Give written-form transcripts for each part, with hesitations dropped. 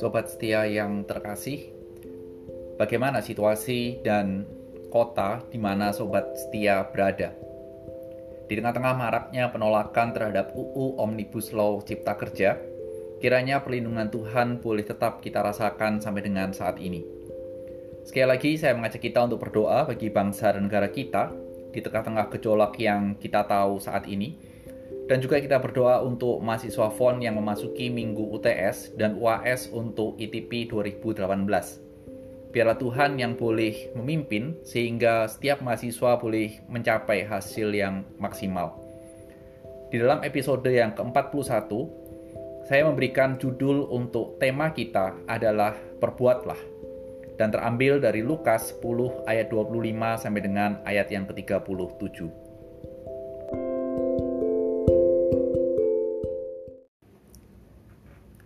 Sobat setia yang terkasih, bagaimana situasi dan kota di mana sobat setia berada? Di tengah-tengah maraknya penolakan terhadap UU Omnibus Law Cipta Kerja, kiranya perlindungan Tuhan boleh tetap kita rasakan sampai dengan saat ini. Sekali lagi, saya mengajak kita untuk berdoa bagi bangsa dan negara kita di tengah-tengah gejolak yang kita tahu saat ini. Dan juga kita berdoa untuk mahasiswa FON yang memasuki Minggu UTS dan UAS untuk ITP 2018. Biarlah Tuhan yang boleh memimpin sehingga setiap mahasiswa boleh mencapai hasil yang maksimal. Di dalam episode yang ke-41, saya memberikan judul untuk tema kita adalah Perbuatlah. Dan terambil dari Lukas 10 ayat 25 sampai dengan ayat yang ke-37.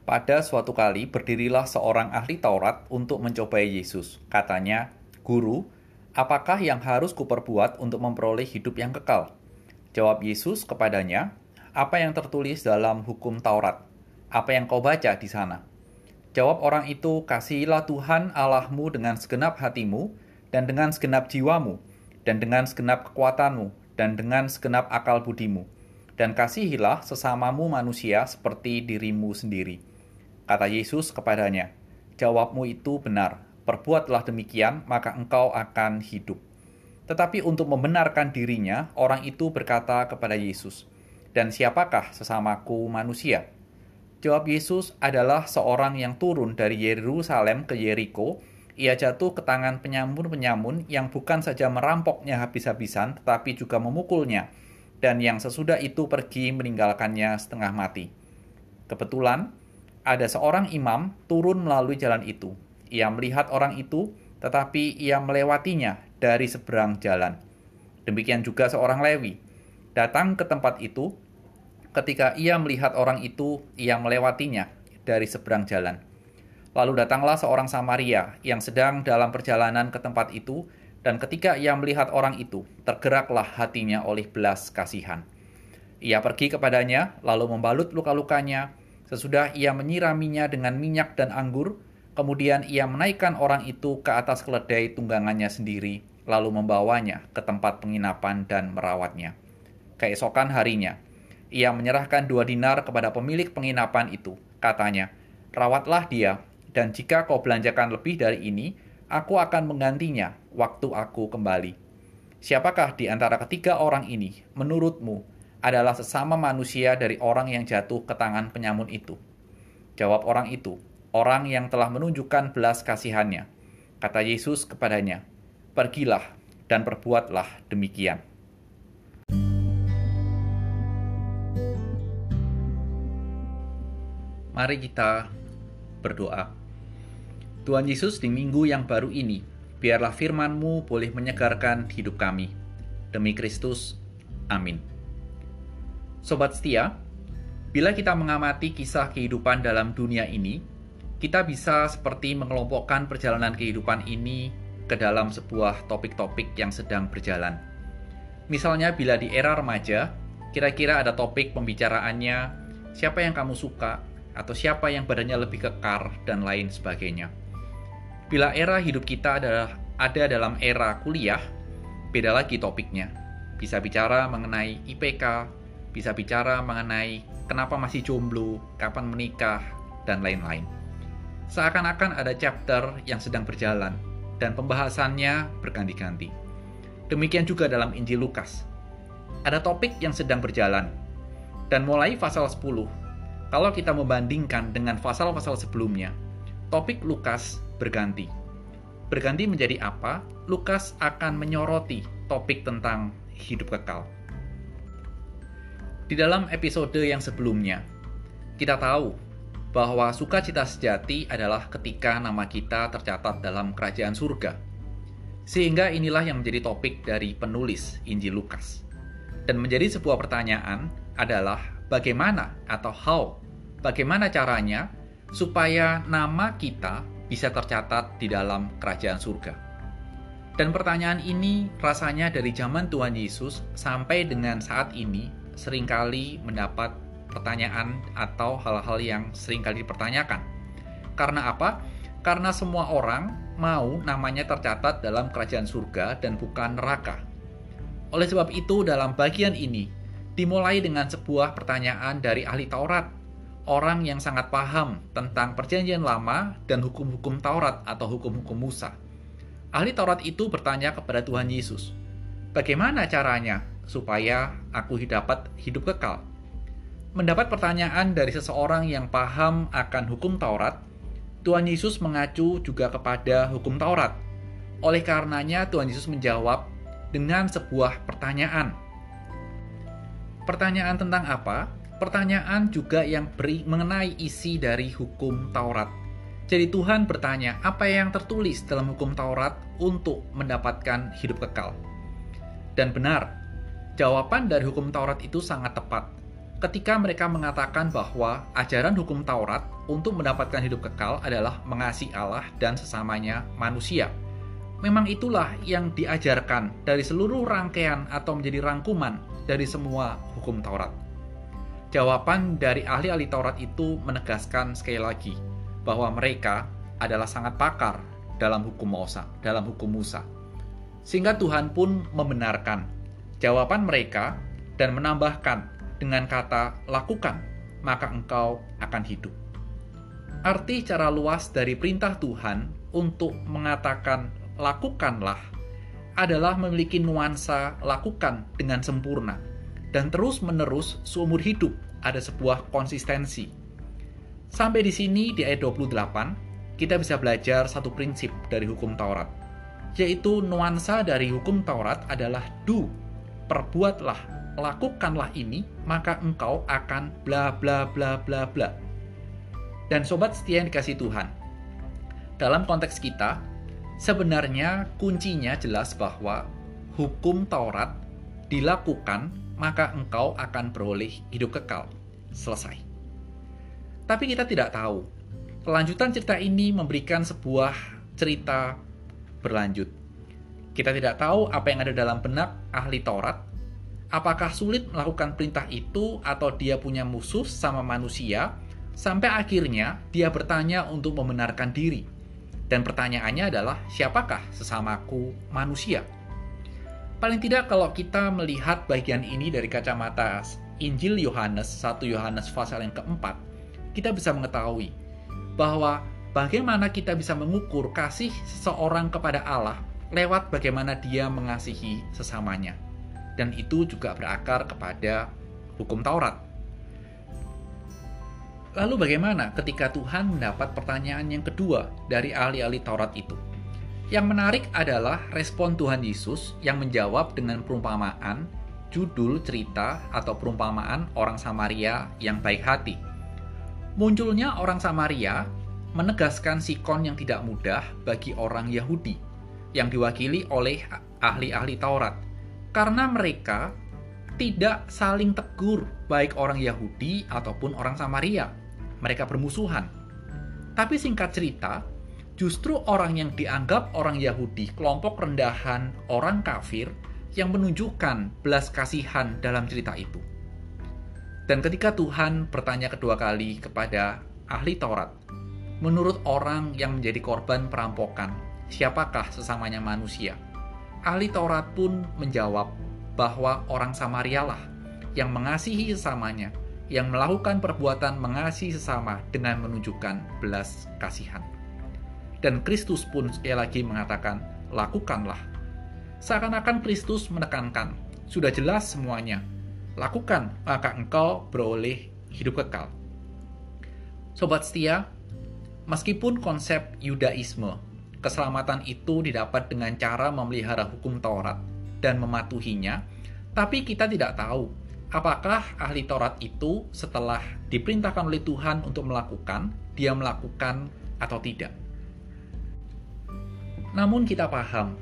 Pada suatu kali berdirilah seorang ahli Taurat untuk mencobai Yesus. Katanya, "Guru, apakah yang harus kuperbuat untuk memperoleh hidup yang kekal?" Jawab Yesus kepadanya, "Apa yang tertulis dalam hukum Taurat? Apa yang kau baca di sana?" Jawab orang itu, "Kasihilah Tuhan Allahmu dengan segenap hatimu, dan dengan segenap jiwamu, dan dengan segenap kekuatanmu, dan dengan segenap akal budimu. Dan kasihilah sesamamu manusia seperti dirimu sendiri." Kata Yesus kepadanya, "Jawabmu itu benar, perbuatlah demikian, maka engkau akan hidup." Tetapi untuk membenarkan dirinya, orang itu berkata kepada Yesus, "Dan siapakah sesamaku manusia?" Jawab Yesus, "Adalah seorang yang turun dari Yerusalem ke Yeriko. Ia jatuh ke tangan penyamun-penyamun yang bukan saja merampoknya habis-habisan, tetapi juga memukulnya. Dan yang sesudah itu pergi meninggalkannya setengah mati. Kebetulan, ada seorang imam turun melalui jalan itu. Ia melihat orang itu, tetapi ia melewatinya dari seberang jalan. Demikian juga seorang Lewi datang ke tempat itu. Ketika ia melihat orang itu, ia melewatinya dari seberang jalan. Lalu datanglah seorang Samaria yang sedang dalam perjalanan ke tempat itu, dan ketika ia melihat orang itu, tergeraklah hatinya oleh belas kasihan. Ia pergi kepadanya, lalu membalut luka-lukanya. Sesudah ia menyiraminya dengan minyak dan anggur, kemudian ia menaikkan orang itu ke atas keledai tunggangannya sendiri, lalu membawanya ke tempat penginapan dan merawatnya. Keesokan harinya, ia menyerahkan 2 dinar kepada pemilik penginapan itu. Katanya, 'Rawatlah dia, dan jika kau belanjakan lebih dari ini, aku akan menggantinya waktu aku kembali.' Siapakah di antara ketiga orang ini, menurutmu, adalah sesama manusia dari orang yang jatuh ke tangan penyamun itu?" Jawab orang itu, "Orang yang telah menunjukkan belas kasihannya." Kata Yesus kepadanya, "Pergilah dan perbuatlah demikian." Mari kita berdoa. Tuhan Yesus, di minggu yang baru ini, biarlah firman-Mu boleh menyegarkan hidup kami. Demi Kristus, amin. Sobat setia, bila kita mengamati kisah kehidupan dalam dunia ini, kita bisa seperti mengelompokkan perjalanan kehidupan ini ke dalam sebuah topik-topik yang sedang berjalan. Misalnya bila di era remaja, kira-kira ada topik pembicaraannya, siapa yang kamu suka, atau siapa yang badannya lebih kekar, dan lain sebagainya. Bila era hidup kita ada dalam era kuliah, beda lagi topiknya. Bisa bicara mengenai IPK, bisa bicara mengenai kenapa masih jomblo, kapan menikah, dan lain-lain. Seakan-akan ada chapter yang sedang berjalan, dan pembahasannya berganti-ganti. Demikian juga dalam Injil Lukas. Ada topik yang sedang berjalan, dan mulai pasal 10, kalau kita membandingkan dengan pasal-pasal sebelumnya, topik Lukas berganti. Berganti menjadi apa? Lukas akan menyoroti topik tentang hidup kekal. Di dalam episode yang sebelumnya, kita tahu bahwa sukacita sejati adalah ketika nama kita tercatat dalam kerajaan surga. Sehingga inilah yang menjadi topik dari penulis Injil Lukas. Dan menjadi sebuah pertanyaan adalah bagaimana atau bagaimana caranya supaya nama kita bisa tercatat di dalam kerajaan surga. Dan pertanyaan ini rasanya dari zaman Tuhan Yesus sampai dengan saat ini seringkali mendapat pertanyaan atau hal-hal yang seringkali dipertanyakan. Karena apa? Karena semua orang mau namanya tercatat dalam kerajaan surga dan bukan neraka. Oleh sebab itu, dalam bagian ini dimulai dengan sebuah pertanyaan dari ahli Taurat, orang yang sangat paham tentang perjanjian lama dan hukum-hukum Taurat atau hukum-hukum Musa. Ahli Taurat itu bertanya kepada Tuhan Yesus, "Bagaimana caranya supaya aku dapat hidup kekal?" Mendapat pertanyaan dari seseorang yang paham akan hukum Taurat, Tuhan Yesus mengacu juga kepada hukum Taurat. Oleh karenanya, Tuhan Yesus menjawab dengan sebuah pertanyaan. Pertanyaan tentang apa? Pertanyaan juga yang mengenai isi dari hukum Taurat. Jadi Tuhan bertanya, apa yang tertulis dalam hukum Taurat untuk mendapatkan hidup kekal? Dan benar, jawaban dari hukum Taurat itu sangat tepat. Ketika mereka mengatakan bahwa ajaran hukum Taurat untuk mendapatkan hidup kekal adalah mengasihi Allah dan sesamanya manusia. Memang itulah yang diajarkan dari seluruh rangkaian atau menjadi rangkuman dari semua hukum Taurat. Jawaban dari ahli-ahli Taurat itu menegaskan sekali lagi bahwa mereka adalah sangat pakar dalam hukum Musa. Sehingga Tuhan pun membenarkan jawaban mereka dan menambahkan dengan kata lakukan, maka engkau akan hidup. Arti cara luas dari perintah Tuhan untuk mengatakan lakukanlah adalah memiliki nuansa lakukan dengan sempurna dan terus-menerus seumur hidup ada sebuah konsistensi. Sampai di sini di ayat 28 kita bisa belajar satu prinsip dari hukum Taurat, yaitu nuansa dari hukum Taurat adalah do, perbuatlah, lakukanlah ini, maka engkau akan bla bla bla bla bla. Dan sobat setia yang dikasihi Tuhan, dalam konteks kita, sebenarnya kuncinya jelas bahwa hukum Taurat dilakukan, maka engkau akan beroleh hidup kekal. Selesai. Tapi kita tidak tahu. Kelanjutan cerita ini memberikan sebuah cerita berlanjut. Kita tidak tahu apa yang ada dalam benak ahli Taurat. Apakah sulit melakukan perintah itu atau dia punya musuh sama manusia, sampai akhirnya dia bertanya untuk membenarkan diri. Dan pertanyaannya adalah, siapakah sesamaku manusia? Paling tidak kalau kita melihat bagian ini dari kacamata Injil Yohanes, 1 Yohanes pasal yang keempat, kita bisa mengetahui bahwa bagaimana kita bisa mengukur kasih seseorang kepada Allah lewat bagaimana dia mengasihi sesamanya. Dan itu juga berakar kepada hukum Taurat. Lalu bagaimana ketika Tuhan mendapat pertanyaan yang kedua dari ahli-ahli Taurat itu? Yang menarik adalah respon Tuhan Yesus yang menjawab dengan perumpamaan, judul cerita atau perumpamaan orang Samaria yang baik hati. Munculnya orang Samaria menegaskan sikon yang tidak mudah bagi orang Yahudi yang diwakili oleh ahli-ahli Taurat. Karena mereka tidak saling tegur, baik orang Yahudi ataupun orang Samaria. Mereka bermusuhan. Tapi singkat cerita, justru orang yang dianggap orang Yahudi, kelompok rendahan orang kafir, yang menunjukkan belas kasihan dalam cerita itu. Dan ketika Tuhan bertanya kedua kali kepada ahli Taurat, menurut orang yang menjadi korban perampokan, siapakah sesamanya manusia? Ahli Taurat pun menjawab bahwa orang Samarialah yang mengasihi sesamanya, yang melakukan perbuatan mengasihi sesama dengan menunjukkan belas kasihan. Dan Kristus pun sekali lagi mengatakan, lakukanlah. Seakan-akan Kristus menekankan, sudah jelas semuanya, lakukan maka engkau beroleh hidup kekal. Sobat setia, meskipun konsep Yudaisme, keselamatan itu didapat dengan cara memelihara hukum Taurat dan mematuhinya, tapi kita tidak tahu apakah ahli Taurat itu setelah diperintahkan oleh Tuhan untuk melakukan, dia melakukan atau tidak. Namun kita paham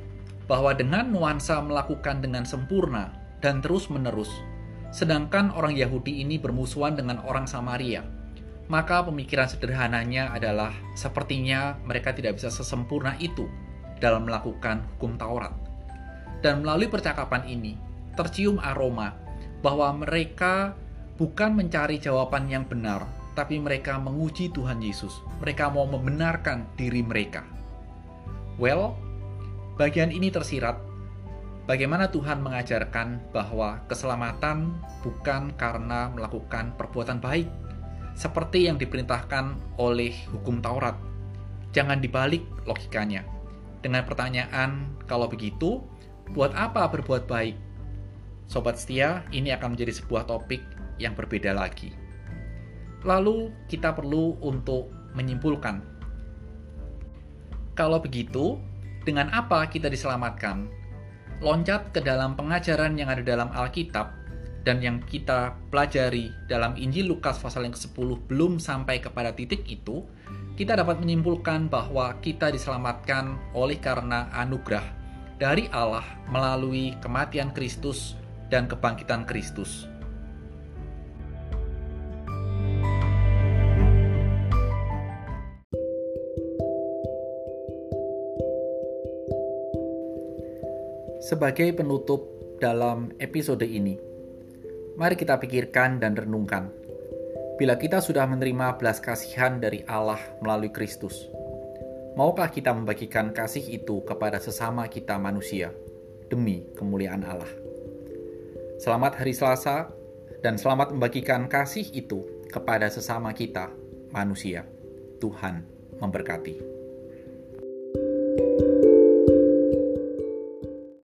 bahwa dengan nuansa melakukan dengan sempurna dan terus-menerus, sedangkan orang Yahudi ini bermusuhan dengan orang Samaria, maka pemikiran sederhananya adalah sepertinya mereka tidak bisa sesempurna itu dalam melakukan hukum Taurat. Dan melalui percakapan ini, tercium aroma bahwa mereka bukan mencari jawaban yang benar, tapi mereka menguji Tuhan Yesus. Mereka mau membenarkan diri mereka. Well, bagian ini tersirat bagaimana Tuhan mengajarkan bahwa keselamatan bukan karena melakukan perbuatan baik, seperti yang diperintahkan oleh hukum Taurat. Jangan dibalik logikanya dengan pertanyaan, kalau begitu, buat apa berbuat baik? Sobat setia, ini akan menjadi sebuah topik yang berbeda lagi. Lalu kita perlu untuk menyimpulkan, kalau begitu, dengan apa kita diselamatkan? Loncat ke dalam pengajaran yang ada dalam Alkitab dan yang kita pelajari dalam Injil Lukas pasal yang ke-10 belum sampai kepada titik itu, kita dapat menyimpulkan bahwa kita diselamatkan oleh karena anugerah dari Allah melalui kematian Kristus dan kebangkitan Kristus. Sebagai penutup dalam episode ini, mari kita pikirkan dan renungkan. Bila kita sudah menerima belas kasihan dari Allah melalui Kristus, maukah kita membagikan kasih itu kepada sesama kita manusia demi kemuliaan Allah? Selamat hari Selasa dan selamat membagikan kasih itu kepada sesama kita manusia. Tuhan memberkati.